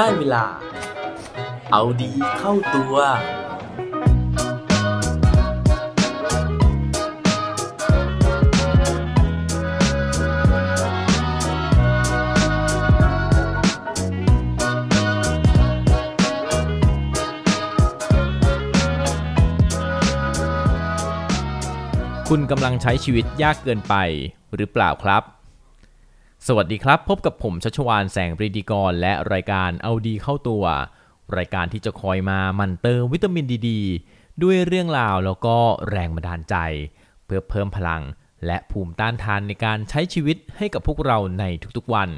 ได้เวลาเอาดีเข้าตัวคุณกำลังใช้ชีวิตยากเกินไปหรือเปล่าครับสวัสดีครับพบกับผมชัชวาลแสงปรีดีกรและรายการเอาดีเข้าตัวรายการที่จะคอยมามั่นเติมวิตามินดีดีด้วยเรื่องราวแล้วก็แรงบันดาลใจเพื่อเพิ่มพลังและภูมิต้านทานในการใช้ชีวิตให้กับพวกเราในทุกๆวัน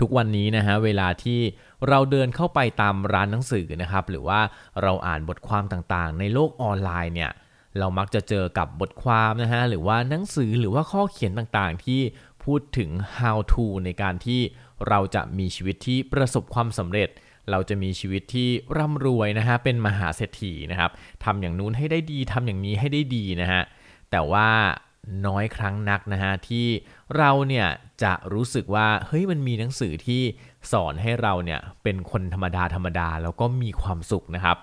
ทุกวันนี้นะฮะเวลาที่เราเดินเข้าไปตามร้านหนังสือนะครับหรือว่าเราอ่านบทความต่างๆในโลกออนไลน์เนี่ยเรามักจะเจอกับบทความนะฮะหรือว่าหนังสือหรือว่าข้อเขียนต่างๆที่พูดถึง how to ในการที่เราจะมีชีวิตที่ประสบความสำเร็จเราจะมีชีวิตที่ร่ำรวยนะฮะเป็นมหาเศรษฐีนะครับทำอย่างนู้นให้ได้ดีทำอย่างนี้ให้ได้ดีนะฮะแต่ว่าน้อยครั้งนักนะฮะที่เราเนี่ยจะรู้สึกว่าเฮ้ยมันมีหนังสือที่สอนให้เราเนี่ยเป็นคนธรรมดาแล้วก็มีความสุขนะครับ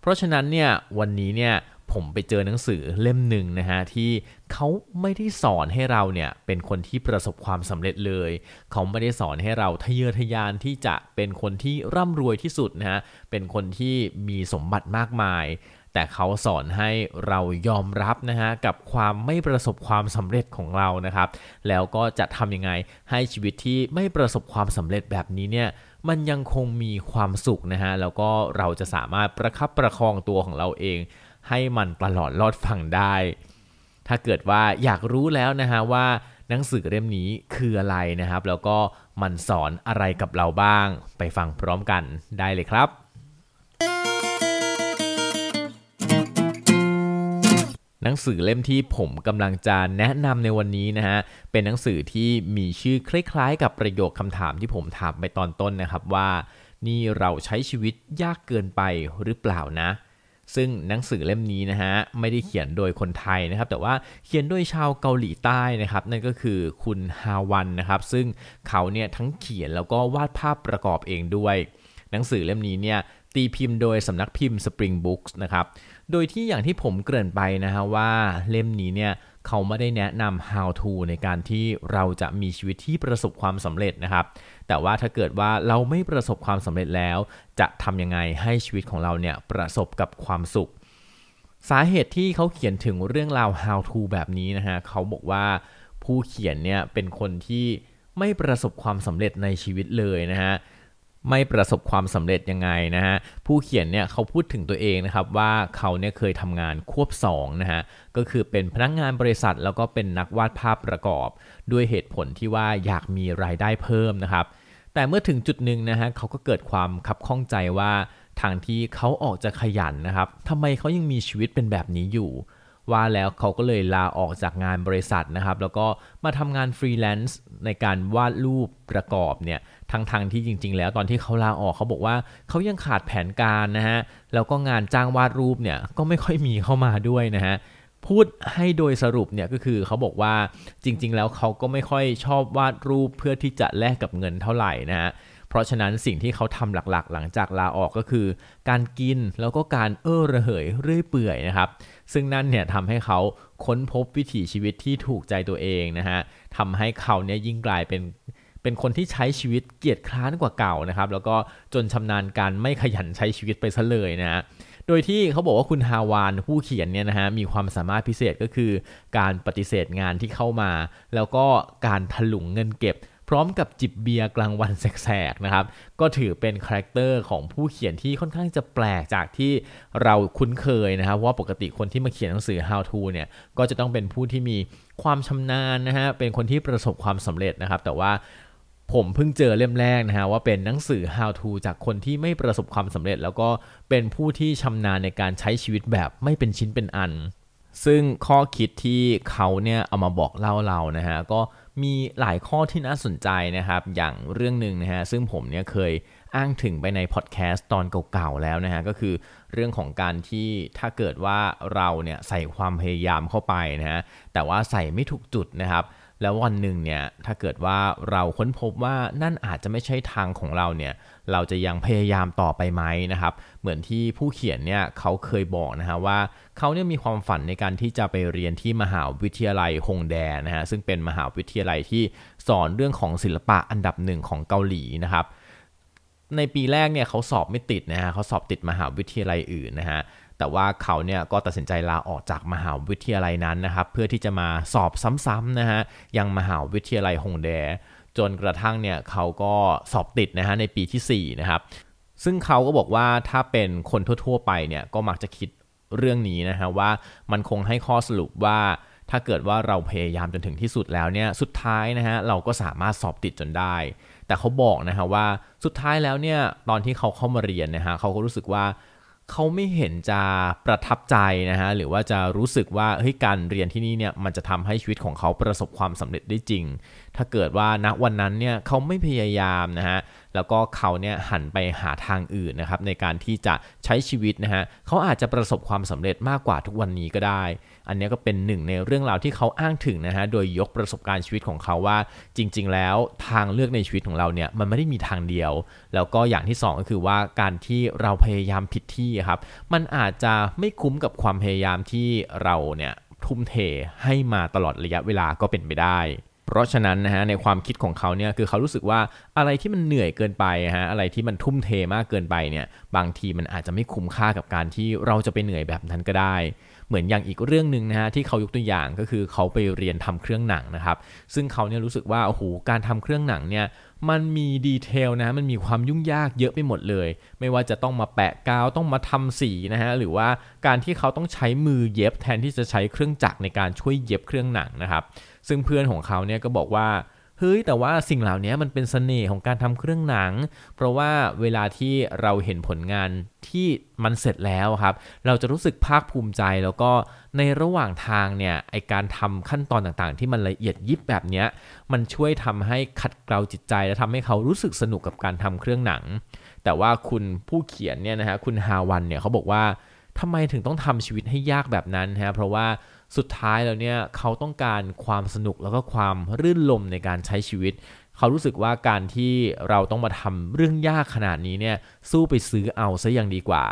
เพราะฉะนั้นเนี่ยวันนี้เนี่ยผมไปเจอหนังสือเล่มหนึ่งนะฮะที่เขาไม่ได้สอนให้เราเนี่ยเป็นคนที่ประสบความสำเร็จเลยเขาไม่ได้สอนให้เราทะเยอทะยานที่จะเป็นคนที่ร่ำรวยที่สุดนะฮะเป็นคนที่มีสมบัติมากมายแต่เขาสอนให้เรายอมรับนะฮะกับความไม่ประสบความสำเร็จของเรานะครับแล้วก็จะทำยังไงให้ชีวิตที่ไม่ประสบความสำเร็จแบบนี้เนี่ยมันยังคงมีความสุขนะฮะแล้วก็เราจะสามารถประคับประคองตัวของเราเองให้มันตลอดรอดฟังได้ถ้าเกิดว่าอยากรู้แล้วนะฮะว่าหนังสือเล่มนี้คืออะไรนะครับแล้วก็มันสอนอะไรกับเราบ้างไปฟังพร้อมกันได้เลยครับหนังสือเล่มที่ผมกำลังจะแนะนำในวันนี้นะฮะเป็นหนังสือที่มีชื่อคล้ายๆกับประโยคคำถามที่ผมถามไปตอนต้นนะครับว่านี่เราใช้ชีวิตยากเกินไปหรือเปล่านะซึ่งหนังสือเล่มนี้นะฮะไม่ได้เขียนโดยคนไทยนะครับแต่ว่าเขียนโดยชาวเกาหลีใต้นะครับนั่นก็คือคุณฮาวันนะครับซึ่งเขาเนี่ยทั้งเขียนแล้วก็วาดภาพประกอบเองด้วยหนังสือเล่มนี้เนี่ยตีพิมพ์โดยสำนักพิมพ์ Spring Books นะครับโดยที่อย่างที่ผมเกริ่นไปนะฮะว่าเล่มนี้เนี่ยเขาไม่ได้แนะนำ how to ในการที่เราจะมีชีวิตที่ประสบความสำเร็จนะครับแต่ว่าถ้าเกิดว่าเราไม่ประสบความสำเร็จแล้วจะทำยังไงให้ชีวิตของเราเนี่ยประสบกับความสุขสาเหตุที่เขาเขียนถึงเรื่องราว how to แบบนี้นะฮะเขาบอกว่าผู้เขียนเนี่ยเป็นคนที่ไม่ประสบความสำเร็จในชีวิตเลยนะฮะไม่ประสบความสำเร็จยังไงนะฮะผู้เขียนเนี่ยเขาพูดถึงตัวเองนะครับว่าเขาเนี่ยเคยทำงานควบ2นะฮะก็คือเป็นพนักงานบริษัทแล้วก็เป็นนักวาดภาพประกอบด้วยเหตุผลที่ว่าอยากมีรายได้เพิ่มนะครับแต่เมื่อถึงจุดนึงนะฮะเขาก็เกิดความขับข้องใจว่าทางที่เขาออกจะขยันนะครับทำไมเขายังมีชีวิตเป็นแบบนี้อยู่ว่าแล้วเขาก็เลยลาออกจากงานบริษัทนะครับแล้วก็มาทำงานฟรีแลนซ์ในการวาดรูปประกอบเนี่ยทั้งที่จริงๆแล้วตอนที่เขาลาออกเขาบอกว่าเขายังขาดแผนการนะฮะแล้วก็งานจ้างวาดรูปเนี่ยก็ไม่ค่อยมีเข้ามาด้วยนะฮะพูดให้โดยสรุปเนี่ยก็คือเขาบอกว่าจริงๆแล้วเขาก็ไม่ค่อยชอบวาดรูปเพื่อที่จะแลกกับเงินเท่าไหร่นะฮะเพราะฉะนั้นสิ่งที่เขาทำหลักๆหลังจากลาออกก็คือการกินแล้วก็การระเหยเรื่อยเปื่อยนะครับซึ่งนั่นเนี่ยทำให้เขาค้นพบวิถีชีวิตที่ถูกใจตัวเองนะฮะทำให้เขาเนี่ยยิ่งกลายเป็นคนที่ใช้ชีวิตเกียจคร้านกว่าเก่านะครับแล้วก็จนชำนาญการไม่ขยันใช้ชีวิตไปซะเลยนะฮะโดยที่เขาบอกว่าคุณฮาวานผู้เขียนเนี่ยนะฮะมีความสามารถพิเศษก็คือการปฏิเสธงานที่เข้ามาแล้วก็การถลุงเงินเก็บพร้อมกับจิบเบียร์กลางวันแสกๆนะครับก็ถือเป็นคาแรคเตอร์ของผู้เขียนที่ค่อนข้างจะแปลกจากที่เราคุ้นเคยนะครับว่าปกติคนที่มาเขียนหนังสือ How to เนี่ยก็จะต้องเป็นผู้ที่มีความชำนาญนะฮะเป็นคนที่ประสบความสำเร็จนะครับแต่ว่าผมเพิ่งเจอเล่มแรกนะฮะว่าเป็นหนังสือ How to จากคนที่ไม่ประสบความสำเร็จแล้วก็เป็นผู้ที่ชำนาญในการใช้ชีวิตแบบไม่เป็นชิ้นเป็นอันซึ่งข้อคิดที่เขาเนี่ยเอามาบอกเล่าเรานะฮะก็มีหลายข้อที่น่าสนใจนะครับอย่างเรื่องนึงนะฮะซึ่งผมเนี่ยเคยอ้างถึงไปในพอดแคสต์ตอนเก่าๆแล้วนะฮะก็คือเรื่องของการที่ถ้าเกิดว่าเราเนี่ยใส่ความพยายามเข้าไปนะฮะแต่ว่าใส่ไม่ถูกจุดนะครับ แล้ววันหนึ่งเนี่ยถ้าเกิดว่าเราค้นพบว่านั่นอาจจะไม่ใช่ทางของเราเนี่ยเราจะยังพยายามต่อไปไหมนะครับเหมือนที่ผู้เขียนเนี่ยเขาเคยบอกนะฮะว่าเขาเนี่ยมีความฝันในการที่จะไปเรียนที่มหาวิทยาลัยฮงแดนะฮะซึ่งเป็นมหาวิทยาลัยที่สอนเรื่องของศิลปะอันดับหนึ่งของเกาหลีนะครับในปีแรกเนี่ยเขาสอบไม่ติดนะฮะเขาสอบติดมหาวิทยาลัยอื่นนะฮะแต่ว่าเขาเนี่ยก็ตัดสินใจลาออกจากมหาวิทยาลัยนั้นนะครับเพื่อที่จะมาสอบซ้ำๆนะฮะยังมหาวิทยาลัยฮงแดจนกระทั่งเนี่ยเขาก็สอบติดนะฮะในปีที่4นะครับซึ่งเขาก็บอกว่าถ้าเป็นคนทั่วๆไปเนี่ยก็มักจะคิดเรื่องนี้นะฮะว่ามันคงให้ข้อสรุปว่าถ้าเกิดว่าเราพยายามจนถึงที่สุดแล้วเนี่ยสุดท้ายนะฮะเราก็สามารถสอบติดจนได้แต่เขาบอกนะฮะว่าสุดท้ายแล้วเนี่ยตอนที่เขาเข้ามาเรียนนะฮะเขาก็รู้สึกว่าเขาไม่เห็นจะประทับใจนะฮะหรือว่าจะรู้สึกว่าเฮ้ยการเรียนที่นี่เนี่ยมันจะทำให้ชีวิตของเขาประสบความสำเร็จได้จริงถ้าเกิดว่าณวันนั้นเนี่ยเขาไม่พยายามนะฮะแล้วก็เขาเนี่ยหันไปหาทางอื่นนะครับในการที่จะใช้ชีวิตนะฮะเขาอาจจะประสบความสำเร็จมากกว่าทุกวันนี้ก็ได้อันนี้ก็เป็นหนึ่งในเรื่องราวที่เขาอ้างถึงนะฮะโดยยกประสบการณ์ชีวิตของเขาว่าจริงๆแล้วทางเลือกในชีวิตของเราเนี่ยมันไม่ได้มีทางเดียวแล้วก็อย่างที่สองก็คือว่าการที่เราพยายามผิดที่ครับมันอาจจะไม่คุ้มกับความพยายามที่เราเนี่ยทุ่มเทให้มาตลอดระยะเวลาก็เป็นไปได้เพราะฉะนั้นนะฮะในความคิดของเขาเนี่ยคือเขารู้สึกว่าอะไรที่มันเหนื่อยเกินไปฮะอะไรที่มันทุ่มเทมากเกินไปเนี่ยบางทีมันอาจจะไม่คุ้มค่ากับการที่เราจะไปเหนื่อยแบบนั้นก็ได้เหมือนอย่างอีกเรื่องนึงนะฮะที่เขายกตัวอย่างก็คือเขาไปเรียนทำเครื่องหนังนะครับซึ่งเขาเนี่ยรู้สึกว่าโอ้โหการทำเครื่องหนังเนี่ยมันมีดีเทลนะมันมีความยุ่งยากเยอะไปหมดเลยไม่ว่าจะต้องมาแปะกาวต้องมาทำสีนะฮะหรือว่าการที่เขาต้องใช้มือเย็บแทนที่จะใช้เครื่องจักรในการช่วยเย็บเครื่องหนังนะครับซึ่งเพื่อนของเขาเนี่ยก็บอกว่าเฮ้ยแต่ว่าสิ่งเหล่านี้มันเป็นเสน่ห์ของการทำเครื่องหนังเพราะว่าเวลาที่เราเห็นผลงานที่มันเสร็จแล้วครับเราจะรู้สึกภาคภูมิใจแล้วก็ในระหว่างทางเนี่ยไอการทำขั้นตอนต่างๆที่มันละเอียดยิบแบบนี้มันช่วยทำให้ขัดเกลาจิตใจและทำให้เขารู้สึกสนุกกับการทำเครื่องหนังแต่ว่าคุณผู้เขียนเนี่ยนะฮะคุณฮาวันเนี่ยเขาบอกว่าทำไมถึงต้องทำชีวิตให้ยากแบบนั้นฮะเพราะว่าสุดท้ายแล้วเนี่ยเขาต้องการความสนุกแล้วก็ความรื่นรมย์ในการใช้ชีวิตเขารู้สึกว่าการที่เราต้องมาทำเรื่องยากขนาดนี้เนี่ยสู้ไปซื้อเอาซะยังดีกว่า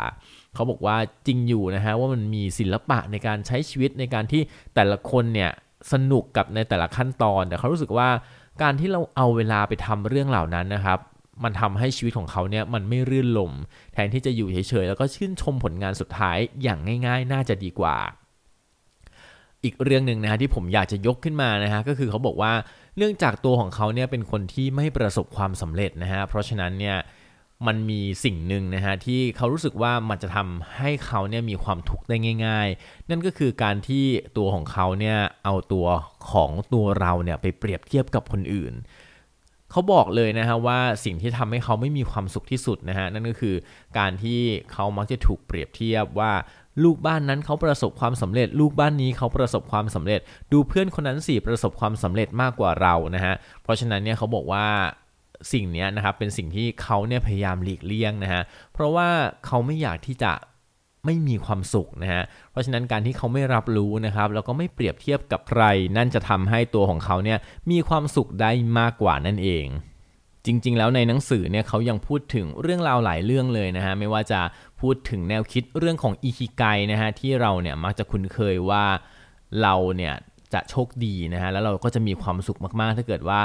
เขาบอกว่าจริงอยู่นะฮะว่ามันมีศิลปะในการใช้ชีวิตในการที่แต่ละคนเนี่ยสนุกกับในแต่ละขั้นตอนแต่เขารู้สึกว่าการที่เราเอาเวลาไปทำเรื่องเหล่านั้นนะครับมันทำให้ชีวิตของเขาเนี่ยมันไม่รื่นรมย์แทนที่จะอยู่เฉยๆแล้วก็ชื่นชมผลงานสุดท้ายอย่างง่ายๆน่าจะดีกว่าอีกเรื่องนึงนะฮะที่ผมอยากจะยกขึ้นมานะฮะก็คือเขาบอกว่าเนื่องจากตัวของเขาเนี่ยเป็นคนที่ไม่ประสบความสำเร็จนะฮะเพราะฉะนั้นเนี่ยมันมีสิ่งหนึ่งนะฮะที่เขารู้สึกว่ามันจะทำให้เขาเนี่ยมีความทุกข์ได้ง่ายๆนั่นก็คือการที่ตัวของเขาเนี่ยเอาตัวของตัวเราเนี่ยไปเปรียบเทียบกับคนอื่นเขาบอกเลยนะฮะว่าสิ่งที่ทำให้เขาไม่มีความสุขที่สุดนะฮะนั่นก็คือการที่เขามักจะถูกเปรียบเทียบว่าลูกบ้านนั้นเขาประสบความสำเร็จลูกบ้านนี้เขาประสบความสำเร็จดูเพื่อนคนนั้นสิประสบความสำเร็จมากกว่าเรานะฮะเพราะฉะนั้นเนี่ยเขาบอกว่าสิ่งนี้นะครับเป็นสิ่งที่เขาเนี่ยพยายามหลีกเลี่ยงนะฮะเพราะว่าเขาไม่อยากที่จะไม่มีความสุขนะฮะเพราะฉะนั้นการที่เขาไม่รับรู้นะครับแล้วก็ไม่เปรียบเทียบกับใครนั่นจะทำให้ตัวของเขาเนี่ยมีความสุขได้มากกว่านั่นเองจริงๆแล้วในหนังสือเนี่ยเขายังพูดถึงเรื่องราวหลายเรื่องเลยนะฮะไม่ว่าจะพูดถึงแนวคิดเรื่องของอิคิไกนะฮะที่เราเนี่ยมักจะคุ้นเคยว่าเราเนี่ยจะโชคดีนะฮะแล้วเราก็จะมีความสุขมากๆถ้าเกิดว่า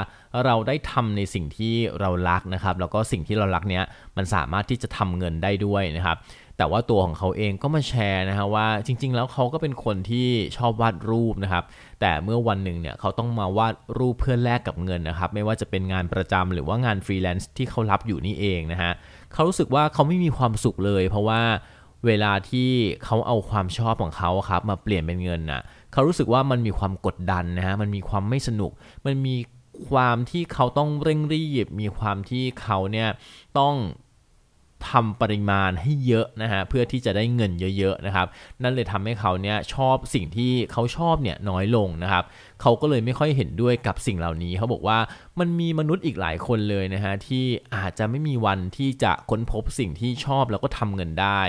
เราได้ทำในสิ่งที่เรารักนะครับแล้วก็สิ่งที่เรารักเนี่ยมันสามารถที่จะทำเงินได้ด้วยนะครับแต่ว่าตัวของเขาเองก็มาแชร์นะฮะว่าจริงๆแล้วเขาก็เป็นคนที่ชอบวาดรูปนะครับแต่เมื่อวันหนึ่งเนี่ยเขาต้องมาวาดรูปเพื่อแลกกับเงินนะครับไม่ว่าจะเป็นงานประจำหรือว่างานฟรีแลนซ์ที่เขารับอยู่นี่เองนะฮะเขารู้สึกว่าเขาไม่มีความสุขเลยเพราะว่าเวลาที่เขาเอาความชอบของเขาครับมาเปลี่ยนเป็นเงินน่ะเขารู้สึกว่ามันมีความกดดันนะฮะมันมีความไม่สนุกมันมีความที่เขาต้องเร่งรีบมีความที่เขาเนี่ยต้องทำปริมาณให้เยอะนะฮะเพื่อที่จะได้เงินเยอะๆนะครับนั่นเลยทำให้เขาเนี่ยชอบสิ่งที่เขาชอบเนี่ยน้อยลงนะครับเขาก็เลยไม่ค่อยเห็นด้วยกับสิ่งเหล่านี้เขาบอกว่ามันมีมนุษย์อีกหลายคนเลยนะฮะที่อาจจะไม่มีวันที่จะค้นพบสิ่งที่ชอบแล้วก็ทำเงินได้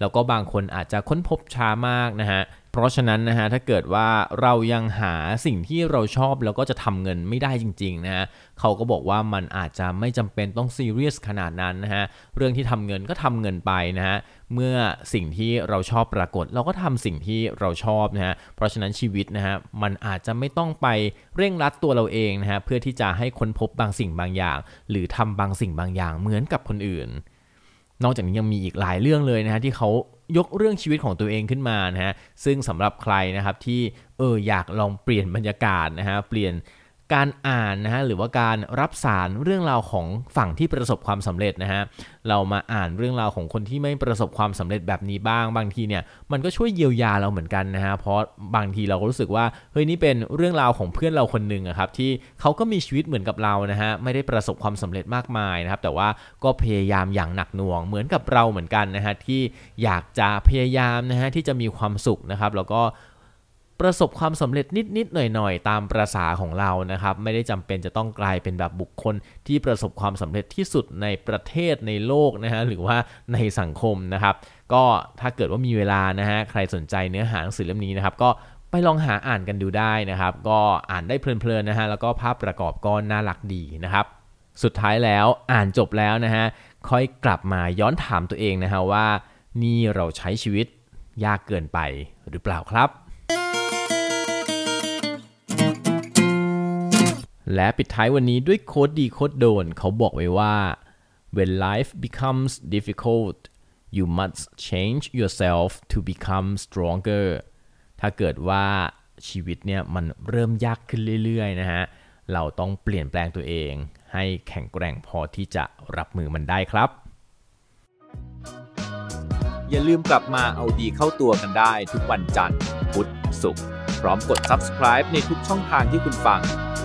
แ แล้วก็บางคนอาจจะค้นพบช้ามากนะฮะเพราะฉะนั้นนะฮะถ้าเกิดว่าเรายังหาสิ่งที่เราชอบแล้วก็จะทำเงินไม่ได้จริงๆนะฮะเขาก็บอกว่ามันอาจจะไม่จำเป็นต้องซีเรียสขนาดนั้นนะฮะเรื่องที่ทำเงินก็ทำเงินไปนะฮะเมื่อสิ่งที่เราชอบปรากฏเราก็ทำสิ่งที่เราชอบนะฮะเพราะฉะนั้นชีวิตนะฮะมันอาจจะไม่ต้องไปเร่งรัดตัวเราเองนะฮะเพื่อที่จะให้ค้นพบบางสิ่งบางอย่างหรือทำบางสิ่งบางอย่างเหมือนกับคนอื่นนอกจากนี้ยังมีอีกหลายเรื่องเลยนะฮะที่เขายกเรื่องชีวิตของตัวเองขึ้นมานะฮะซึ่งสำหรับใครนะครับที่อยากลองเปลี่ยนบรรยากาศนะฮะเปลี่ยนการอ่านนะฮะหรือว่าการรับสารเรื่องราวของฝั่งที่ประสบความสำเร็จนะฮะเรามาอ่านเรื่องราวของคนที่ไม่ประสบความสำเร็จแบบนี้บ้างบางทีเนี่ยมันก็ช่วยเยียวยาเราเหมือนกันนะฮะเพราะบางทีเราก็รู้สึกว่าเฮ้ยนี่เป็นเรื่องราวของเพื่อนเราคนนึงอะครับที่เขาก็มีชีวิตเหมือนกับเรานะฮะไม่ได้ประสบความสำเร็จมากมายนะครับแต่ว่าก็พยายามอย่างหนักหน่วงเหมือนกับเราเหมือนกันนะฮะที่อยากจะพยายามนะฮะที่จะมีความสุขนะครับแล้วก็ประสบความสำเร็จนิดๆหน่อยๆตามประสาของเรานะครับไม่ได้จำเป็นจะต้องกลายเป็นแบบบุคคลที่ประสบความสำเร็จที่สุดในประเทศในโลกนะฮะหรือว่าในสังคมนะครับก็ถ้าเกิดว่ามีเวลานะฮะใครสนใจเนื้อหาหนังสือเล่มนี้นะครับก็ไปลองหาอ่านกันดูได้นะครับก็อ่านได้เพลินๆนะฮะแล้วก็ภาพประกอบก็น่ารักดีนะครับสุดท้ายแล้วอ่านจบแล้วนะฮะค่อยกลับมาย้อนถามตัวเองนะฮะว่านี่เราใช้ชีวิตยากเกินไปหรือเปล่าครับและปิดท้ายวันนี้ด้วยโค้ดดีโค้ดโดนเขาบอกไว้ว่า When life becomes difficult, you must change yourself to become stronger ถ้าเกิดว่าชีวิตเนี่ยมันเริ่มยากขึ้นเรื่อยๆนะฮะเราต้องเปลี่ยนแปลงตัวเองให้แข็งแกร่งพอที่จะรับมือมันได้ครับอย่าลืมกลับมาเอาดีเข้าตัวกันได้ทุกวันจันทร์พุธศุกร์พร้อมกด subscribe ในทุกช่องทางที่คุณฟัง